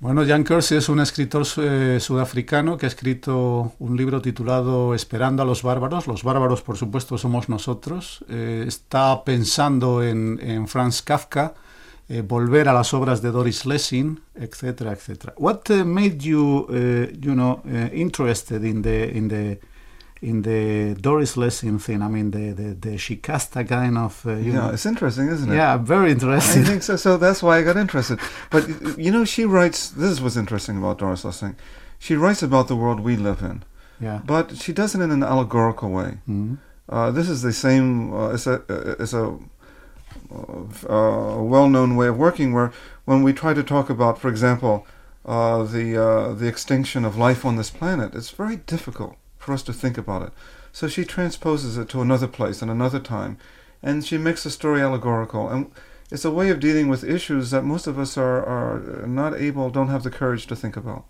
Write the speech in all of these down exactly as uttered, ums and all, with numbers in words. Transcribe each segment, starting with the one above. Bueno, Jan Kirsch es un escritor eh, sudafricano que ha escrito un libro titulado Esperando a los bárbaros. Los bárbaros, por supuesto, somos nosotros. Eh, está pensando en, en Franz Kafka, eh, volver a las obras de Doris Lessing, etcétera, etcétera. What uh, made you, uh, you know, uh, interested in the in the in the Doris Lessing thing? I mean, the the, the Shikasta kind of... Uh, you yeah, know. It's interesting, isn't it? Yeah, very interesting. I think so, so that's why I got interested. But, you know, she writes... This was interesting about Doris Lessing. She writes about the world we live in. Yeah. But she does it in an allegorical way. Mm-hmm. Uh, this is the same... Uh, it's a, it's a uh, well-known way of working where when we try to talk about, for example, uh, the uh, the extinction of life on this planet, it's very difficult for us to think about it. So she transposes it to another place and another time, and she makes the story allegorical. And it's a way of dealing with issues that most of us are, are not able, don't have the courage to think about.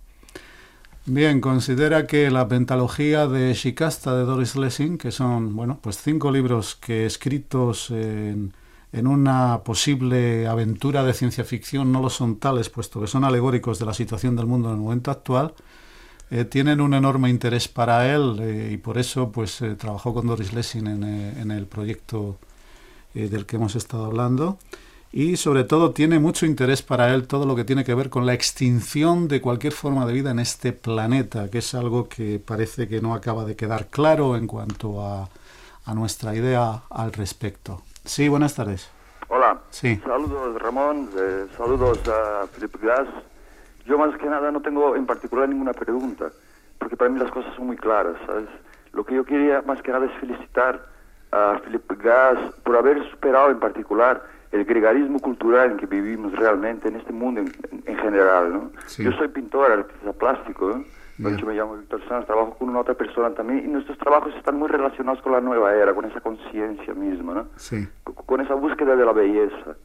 Bien, considera que la pentalogía de Shikasta de Doris Lessing, que son, bueno, pues cinco libros que escritos en, en una posible aventura de ciencia ficción no lo son tales, puesto que son alegóricos de la situación del mundo en el momento actual. Eh, tienen un enorme interés para él eh, y por eso pues eh, trabajó con Doris Lessing en, eh, en el proyecto eh, del que hemos estado hablando, y sobre todo tiene mucho interés para él todo lo que tiene que ver con la extinción de cualquier forma de vida en este planeta, que es algo que parece que no acaba de quedar claro en cuanto a, a nuestra idea al respecto. Sí, buenas tardes. Hola. Sí. Saludos, Ramón. Eh, saludos a Philip Glass. Yo más que nada no tengo en particular ninguna pregunta, porque para mí las cosas son muy claras, ¿sabes? Lo que yo quería más que nada es felicitar a Philip Glass por haber superado en particular el gregarismo cultural en que vivimos realmente en este mundo en, en general, ¿no? Sí. Yo soy pintor, artista plástico, ¿no? De hecho me llamo Víctor Sanz, trabajo con una otra persona también, y nuestros trabajos están muy relacionados con la nueva era, con esa conciencia misma, ¿no? Sí. Con, con esa búsqueda de la belleza.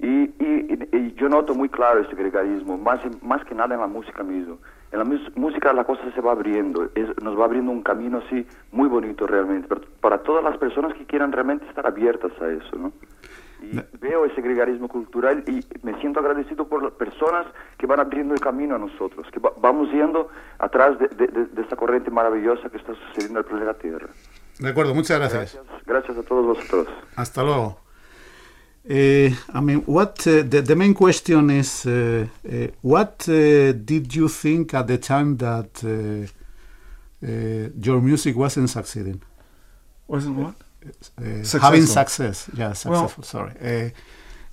Y, y, y yo noto muy claro este gregarismo, más, más que nada en la música mismo. En la mus- música la cosa se va abriendo, es, nos va abriendo un camino así muy bonito realmente, para, para todas las personas que quieran realmente estar abiertas a eso, ¿no? Y no. Veo ese gregarismo cultural y me siento agradecido por las personas que van abriendo el camino a nosotros, que va, vamos yendo atrás de, de, de, de esta corriente maravillosa que está sucediendo en el planeta Tierra. De acuerdo, muchas gracias. Gracias, gracias a todos vosotros. Hasta luego. Uh, I mean, what uh, the, the main question is: uh, uh, what uh, did you think at the time that uh, uh, your music wasn't succeeding? Wasn't what? Uh, uh, having success. Yeah, successful. Well, sorry. Uh,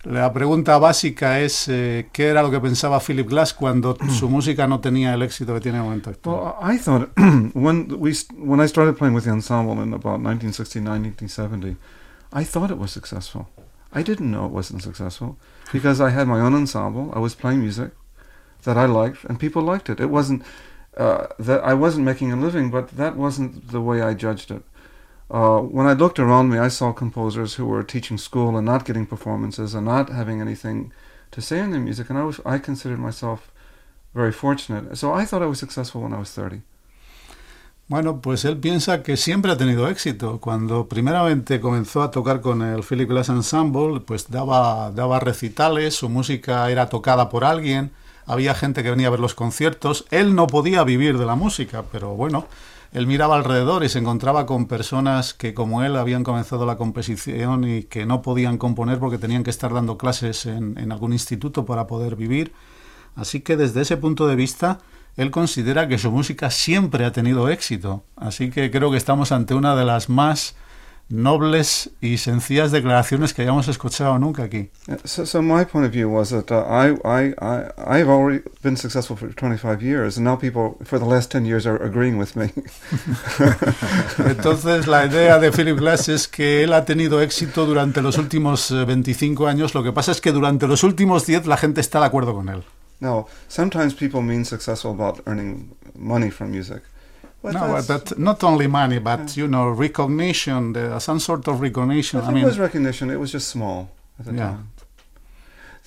la pregunta básica es uh, qué era lo que pensaba Philip Glass cuando su música no tenía el éxito que tiene en el momento actual. Well, I thought when we when I started playing with the ensemble in about nineteen sixty-nine, nineteen seventy, I thought it was successful. I didn't know it wasn't successful because I had my own ensemble. I was playing music that I liked, and people liked it. It wasn't uh, that I wasn't making a living, but that wasn't the way I judged it. Uh, when I looked around me, I saw composers who were teaching school and not getting performances and not having anything to say in their music, and I was I considered myself very fortunate. So I thought I was successful when I was thirty. Bueno, pues él piensa que siempre ha tenido éxito. Cuando primeramente comenzó a tocar con el Philip Glass Ensemble, pues daba, daba recitales, su música era tocada por alguien, había gente que venía a ver los conciertos. Él no podía vivir de la música, pero bueno, él miraba alrededor y se encontraba con personas que, como él, habían comenzado la composición y que no podían componer porque tenían que estar dando clases en, en algún instituto para poder vivir. Así que desde ese punto de vista, él considera que su música siempre ha tenido éxito. Así que creo que estamos ante una de las más nobles y sencillas declaraciones que hayamos escuchado nunca aquí. So, so my point of view was that uh, I, I, I, I've already been successful for twenty-five years, and now people for the last ten years are agreeing with me. Entonces la idea de Philip Glass es que él ha tenido éxito durante los últimos veinticinco años. Lo que pasa es que durante los últimos diez la gente está de acuerdo con él. No, sometimes people mean successful about earning money from music. But no, but not only money, but, yeah. you know, recognition, uh, some sort of recognition. I mean, it was recognition, it was just small at the yeah. time.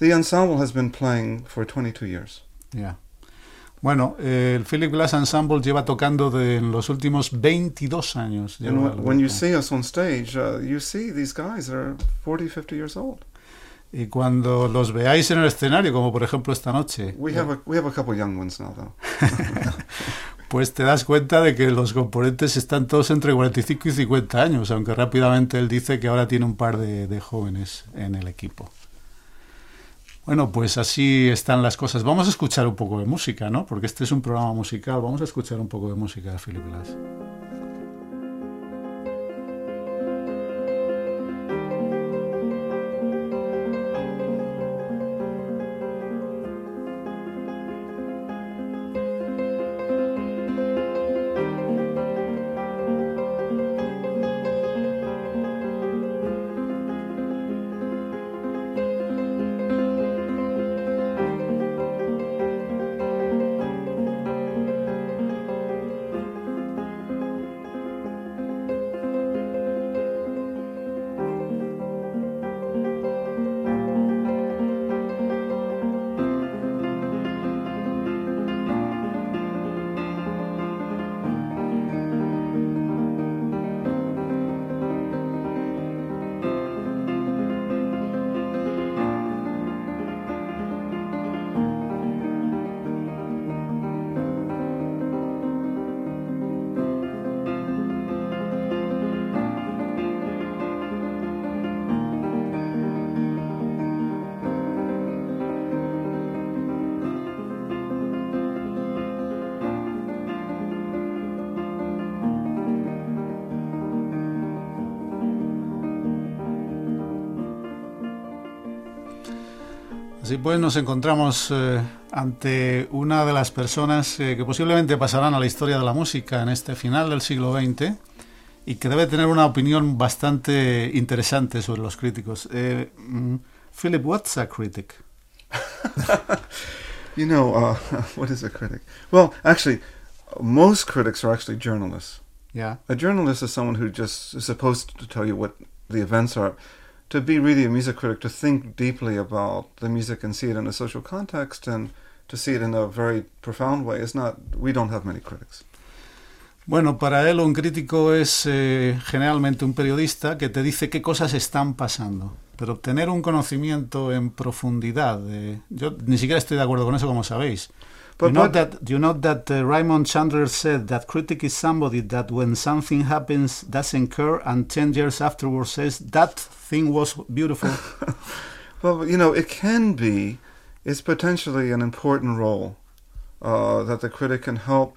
The ensemble has been playing for twenty-two years. Yeah. Bueno, eh, el Philip Glass Ensemble lleva tocando de, en los últimos veintidós años. And when, when you see us on stage, uh, you see these guys are forty, fifty years old. Y cuando los veáis en el escenario, como por ejemplo esta noche... We have a, we have a couple young ones now, though. Pues te das cuenta de que los componentes están todos entre cuarenta y cinco y cincuenta años, aunque rápidamente él dice que ahora tiene un par de, de jóvenes en el equipo. Bueno, pues así están las cosas. Vamos a escuchar un poco de música, ¿no? Porque este es un programa musical. Vamos a escuchar un poco de música de Philip Glass. Así pues, nos encontramos eh, ante una de las personas eh, que posiblemente pasarán a la historia de la música en este final del siglo veinte y que debe tener una opinión bastante interesante sobre los críticos. Eh, Philip, what's a critic? You know, uh, what is a critic? Well, actually, most critics are actually journalists. Yeah. A journalist is someone who just is supposed to tell you what the events are. To be really a music critic, to think deeply about the music and see it in a social context and to see it in a very profound way is not, we don't have many critics. Bueno, para él un crítico es eh, generalmente un periodista que te dice qué cosas están pasando, pero obtener un conocimiento en profundidad, eh, yo ni siquiera estoy de acuerdo con eso, como sabéis. But, you know but, that you know that uh, Raymond Chandler said that critic is somebody that when something happens doesn't care and ten years afterwards says that thing was beautiful. Well, you know, it can be. It's potentially an important role uh, that the critic can help,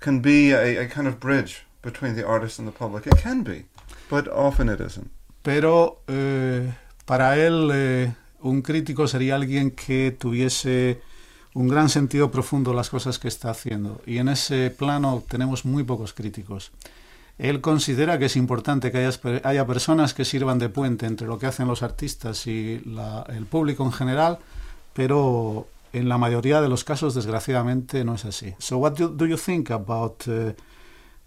can be a, a kind of bridge between the artist and the public. It can be, but often it isn't. Pero eh, para él eh, un crítico sería alguien que tuviese un gran sentido profundo de las cosas que está haciendo, y en ese plano tenemos muy pocos críticos. Él considera que es importante que haya, haya personas que sirvan de puente entre lo que hacen los artistas y la, el público en general, pero en la mayoría de los casos, desgraciadamente, no es así. So what do, do you think about uh,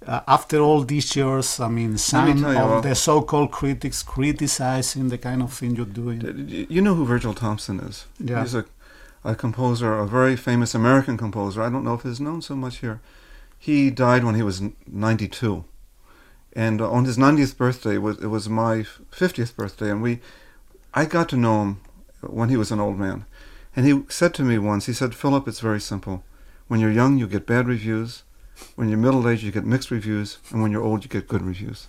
uh, after all these years? I mean, some of the so-called critics criticizing the kind of thing you're doing. You know who Virgil Thomson is? Yeah. He's a a composer, a very famous American composer. I don't know if he's known so much here. He died when he was ninety-two. And on his ninetieth birthday, it was, it was my fiftieth birthday, and we, I got to know him when he was an old man. And he said to me once, he said, Philip, it's very simple. When you're young, you get bad reviews. When you're middle-aged, you get mixed reviews. And when you're old, you get good reviews.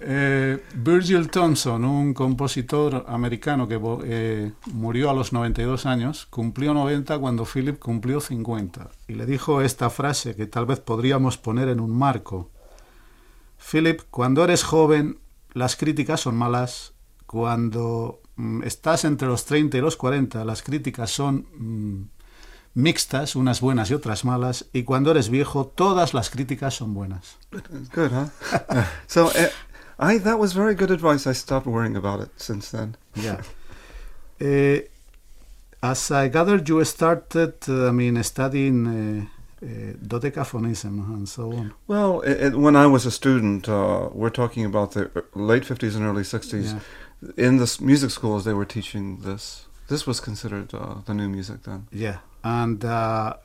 Eh, Virgil Thomson, un compositor americano que eh, murió a los noventa y dos años, cumplió noventa cuando Philip cumplió cincuenta, y le dijo esta frase que tal vez podríamos poner en un marco. Philip, cuando eres joven, las críticas son malas. Cuando mm, estás entre los treinta y los cuarenta, las críticas son mm, mixtas, unas buenas y otras malas, y cuando eres viejo, todas las críticas son buenas. Good, huh? So, uh, I, that was very good advice. I stopped worrying about it since then. Yeah. Uh, as I gathered, you started, uh, I mean, studying uh, uh, dodecaphonism and so on. Well, it, it, when I was a student, uh, we're talking about the late fifties and early sixties. Yeah. In the music schools, they were teaching this, This was considered uh, the new music then. Yeah. And uh,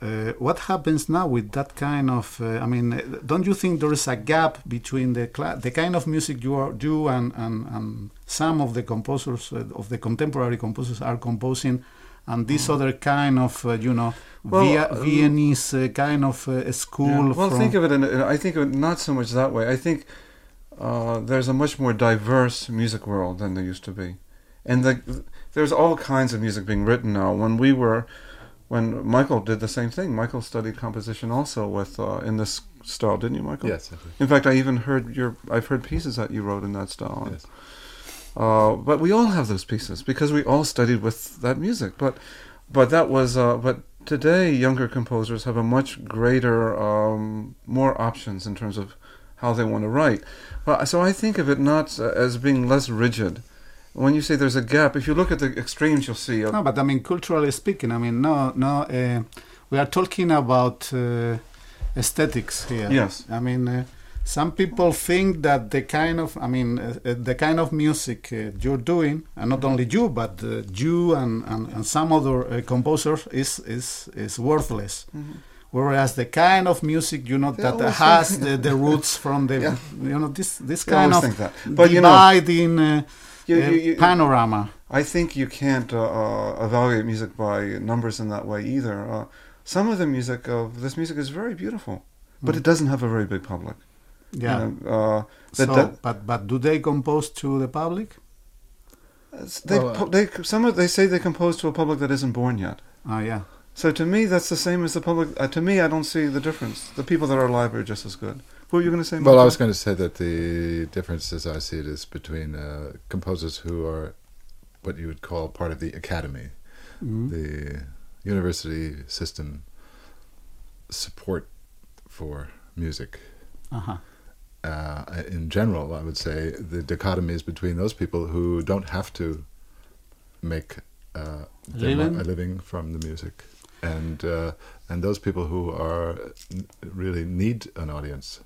uh, what happens now with that kind of... Uh, I mean, don't you think there is a gap between the cla- the kind of music you are, do and, and, and some of the composers, uh, of the contemporary composers are composing, and this mm. other kind of, uh, you know, well, via, um, Viennese uh, kind of uh, school? Yeah. Well, from think of it, in, in, I think of it not so much that way. I think uh, there's a much more diverse music world than there used to be. And the, there's all kinds of music being written now. When we were... When Michael did the same thing, Michael studied composition also with uh, in this style, didn't you, Michael? Yes, I did. In fact, I even heard your I've heard pieces that you wrote in that style. Yes. Uh, but we all have those pieces because we all studied with that music. But but that was uh, but today younger composers have a much greater um, more options in terms of how they want to write. Uh, so I think of it not as being less rigid. When you say there's a gap, if you look at the extremes, you'll see. A no, but I mean, culturally speaking, I mean, no, no, uh, we are talking about uh, aesthetics here. Yes. I mean, uh, some people think that the kind of, I mean, uh, uh, the kind of music uh, you're doing, and not only you, but uh, you and, and, and some other uh, composers is is is worthless. Mm-hmm. Whereas the kind of music, you know, they that has the, the roots from the, yeah. you know, this this they kind of but, dividing. You know, uh, You, you, you, panorama. I think you can't uh, uh, evaluate music by numbers in that way either. Uh, some of the music of this music is very beautiful, but mm. it doesn't have a very big public. Yeah. You know, uh, that, so, that, but but do they compose to the public? They well, uh, they some of, they say they compose to a public that isn't born yet. Oh uh, yeah. So to me, that's the same as the public. Uh, to me, I don't see the difference. The people that are alive are just as good. What were you going to say? Well, I was going to say that the difference, as I see it, is between uh, composers who are what you would call part of the academy, mm-hmm. the university system support for music. Uh-huh. Uh, in general, I would say the dichotomy is between those people who don't have to make uh, living? a living from the music and uh, and those people who are really need an audience.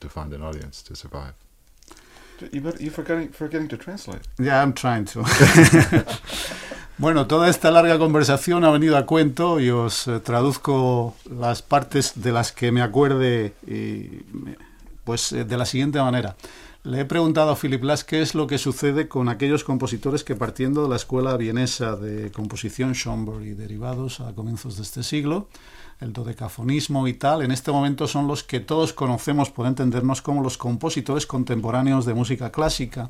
To find an audience to survive. You're forgetting, forgetting to translate. Yeah, I'm trying to. Bueno, toda esta larga conversación ha venido a cuento y os eh, traduzco las partes de las que me acuerde y, pues eh, de la siguiente manera. Le he preguntado a Philip Glass qué es lo que sucede con aquellos compositores que partiendo de la escuela vienesa de composición Schönberg y derivados a comienzos de este siglo, el dodecafonismo y tal, en este momento son los que todos conocemos, por entendernos, como los compositores contemporáneos de música clásica.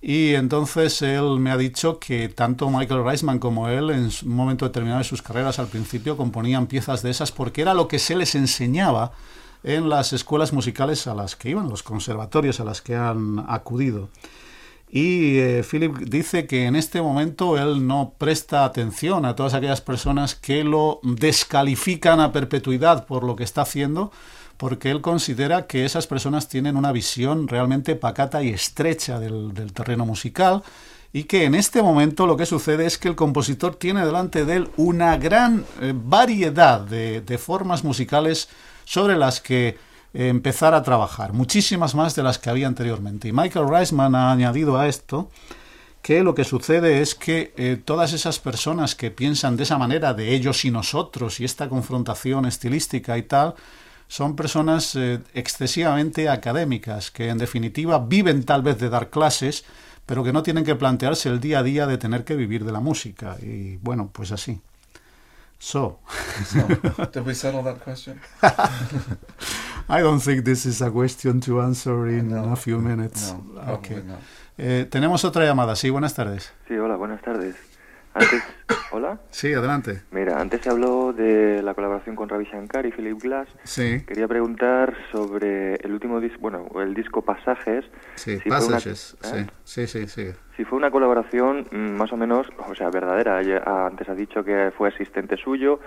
Y entonces él me ha dicho que tanto Michael Reisman como él, en un momento determinado de sus carreras al principio, componían piezas de esas porque era lo que se les enseñaba en las escuelas musicales a las que iban, los conservatorios a las que han acudido. Y eh, Philip dice que en este momento él no presta atención a todas aquellas personas que lo descalifican a perpetuidad por lo que está haciendo, porque él considera que esas personas tienen una visión realmente pacata y estrecha del, del terreno musical, y que en este momento lo que sucede es que el compositor tiene delante de él una gran eh, variedad de, de formas musicales sobre las que empezar a trabajar, muchísimas más de las que había anteriormente. Y Michael Reisman ha añadido a esto que lo que sucede es que eh, todas esas personas que piensan de esa manera, de ellos y nosotros, y esta confrontación estilística y tal, son personas eh, excesivamente académicas, que en definitiva viven tal vez de dar clases, pero que no tienen que plantearse el día a día de tener que vivir de la música. Y bueno, pues así. So, so, did we settle that question? I don't think this is a question to answer in no, a few minutes. No, okay. No. Eh, tenemos otra llamada. Sí, buenas tardes. Sí, hola, buenas tardes. Antes, ¿Hola? Sí, adelante. Mira, antes se habló de la colaboración con Ravi Shankar y Philip Glass. Sí. Quería preguntar sobre el último disco, bueno, el disco Pasajes. Sí, si Passages. Una, ¿eh? Sí, sí, sí. Si fue una colaboración más o menos, o sea, verdadera. Antes ha dicho que fue asistente suyo.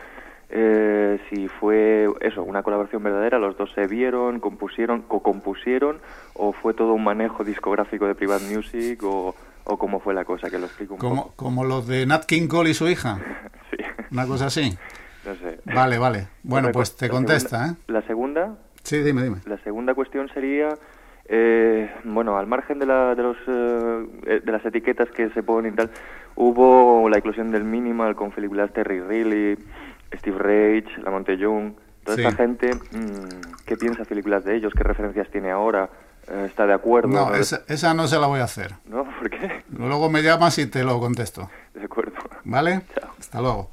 Eh, si fue eso, una colaboración verdadera, los dos se vieron, compusieron, co-compusieron, o fue todo un manejo discográfico de Private Music, o... ¿O cómo fue la cosa? Que lo explico un como, poco. Como los de Nat King Cole y su hija. Sí. Una cosa así. No sé. Vale, vale. Bueno, pues te contesta, segunda, ¿eh? ¿La segunda? Sí, dime, dime. La segunda cuestión sería Eh, bueno, al margen de, la, de, los, eh, de las etiquetas que se ponen y tal, hubo la eclosión del minimal con Philip Glass, Terry Riley, Steve Reich, La Monte Young. Toda sí. esta gente, mmm, ¿qué piensa Philip Glass de ellos? ¿Qué referencias tiene ahora? Eh, ¿Está de acuerdo? No, ¿no? Esa, esa no se la voy a hacer. ¿No? ¿Por qué? Luego me llamas y te lo contesto. De acuerdo. ¿Vale? Chao. Hasta luego.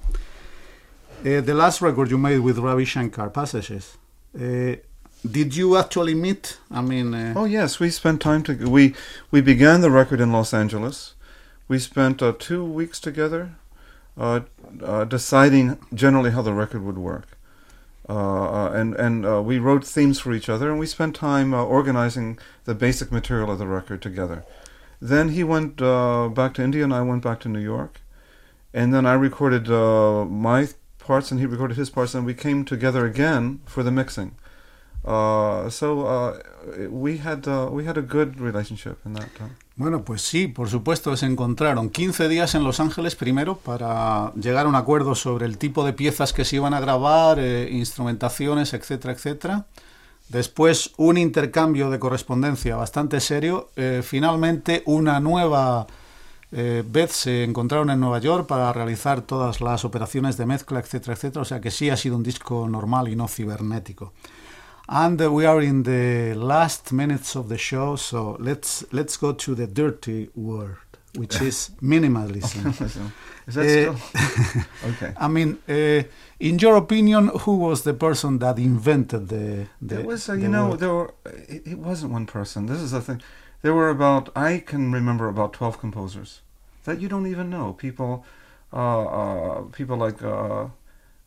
Eh, the last record you made with Ravi Shankar, Passages. Eh, Did you actually meet? I mean, uh... oh yes, we spent time to we we began the record in Los Angeles. We spent uh, two weeks together, uh, uh, deciding generally how the record would work, uh, uh, and and uh, we wrote themes for each other, and we spent time uh, organizing the basic material of the record together. Then he went uh, back to India, and I went back to New York, and then I recorded uh, my parts, and he recorded his parts, and we came together again for the mixing. Uh, so, uh, we had, uh, we had a good relationship in that time. Bueno, pues sí, por supuesto, se encontraron quince días en Los Ángeles primero para llegar a un acuerdo sobre el tipo de piezas que se iban a grabar, eh, instrumentaciones, etcétera, etcétera. Después un intercambio de correspondencia bastante serio. Eh, finalmente una nueva eh, vez se encontraron en Nueva York para realizar todas las operaciones de mezcla, etcétera, etcétera. O sea que sí ha sido un disco normal y no cibernético. And uh, we are in the last minutes of the show, so let's let's go to the dirty word, which is minimalism. Is that uh, still? Okay. I mean, uh, in your opinion, who was the person that invented the? the it was, uh, the you know, word? there were. It, it wasn't one person. This is the thing. There were about I can remember about twelve composers that you don't even know. People, uh, uh, people like uh,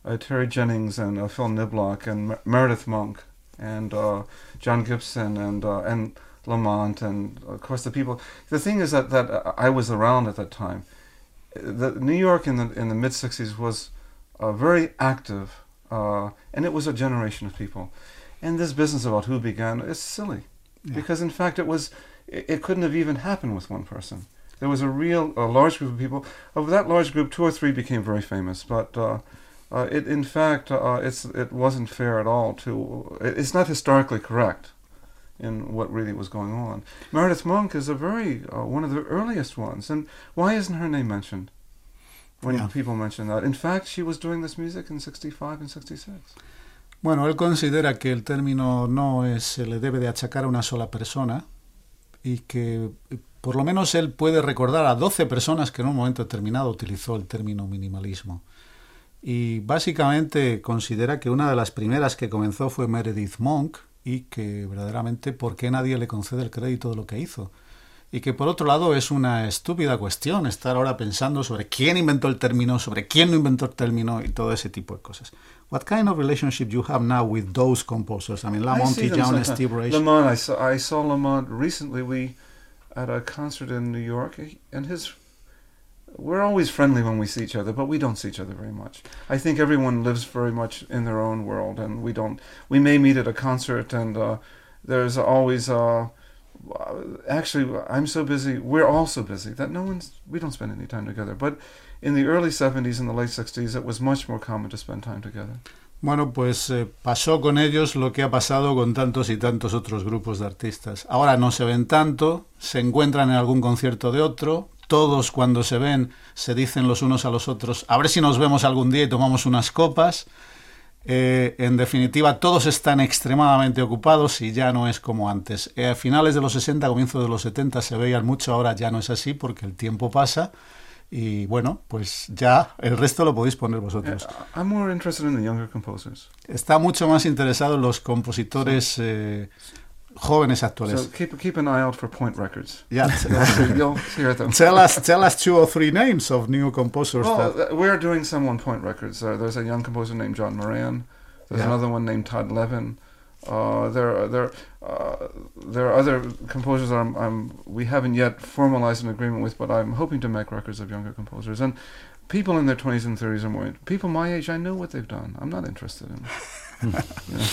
uh, Terry Jennings and uh, Phil Niblock and Mer Meredith Monk. And uh, John Gibson and uh, and Lamont and of course the people. The thing is that, that I was around at that time. The, New York in the in the mid sixties was uh, very active, uh, and it was a generation of people. And this business about who began is silly, yeah. because in fact it was it, it couldn't have even happened with one person. There was a real a large group of people. Of that large group, two or three became very famous, but. Uh, Uh, it, in fact, uh, it's, it wasn't fair at all to... It's not historically correct in what really was going on. Meredith Monk is a very uh, one of the earliest ones. And why isn't her name mentioned when yeah. people mention that? In fact, she was doing this music in sixty-five and sixty-six. Bueno, él considera que el término no es, se le debe de achacar a una sola persona y que por lo menos él puede recordar a doce personas que en un momento determinado utilizó el término minimalismo. Y básicamente considera que una de las primeras que comenzó fue Meredith Monk y que verdaderamente ¿por qué nadie le concede el crédito de lo que hizo? Y que por otro lado es una estúpida cuestión estar ahora pensando sobre quién inventó el término, sobre quién no inventó el término y todo ese tipo de cosas. What kind of relationship do you have now with those composers? I mean, La Monte Young and Steve Reich. Lamont, I saw, I saw Lamont recently. We at a concert in New York, and his. We're always friendly when we see each other, but we don't see each other very much. I think everyone lives very much in their own world, and we don't. We may meet at a concert, and uh, there's always. Uh, actually, I'm so busy. We're all so busy that no one's. We don't spend any time together. But in the early seventies and the late sixties, it was much more common to spend time together. Bueno, pues eh, pasó con ellos lo que ha pasado con tantos y tantos otros grupos de artistas. Ahora no se ven tanto, se encuentran en algún concierto de otro. Todos cuando se ven se dicen los unos a los otros, a ver si nos vemos algún día y tomamos unas copas. Eh, en definitiva, todos están extremadamente ocupados y ya no es como antes. Eh, a finales de los sesenta, comienzos de los setenta se veían mucho, ahora ya no es así porque el tiempo pasa y bueno, pues ya el resto lo podéis poner vosotros. I'm more interested in the younger composers. Está mucho más interesado en los compositores... Eh, jóvenes actuales. So keep, keep an eye out for Point Records. Yeah. You'll hear them. Tell us, tell us two or three names of new composers. Well, that... we're doing some on Point Records. Uh, there's a young composer named John Moran. There's yeah. another one named Todd Levin. Uh, there, there, uh, there are other composers that I'm, I'm, we haven't yet formalized an agreement with, but I'm hoping to make records of younger composers. And people in their twenties and thirties are more... People my age, I know what they've done. I'm not interested in it. Yeah.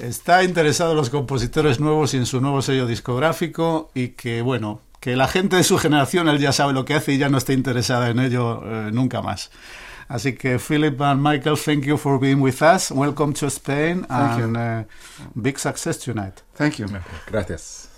Está interesado en los compositores nuevos y en su nuevo sello discográfico y que, bueno, que la gente de su generación, él ya sabe lo que hace y ya no está interesada en ello eh, nunca más. Así que, Philip and Michael, thank you for being with us. Welcome to Spain thank and uh, big success tonight. Thank you. Gracias.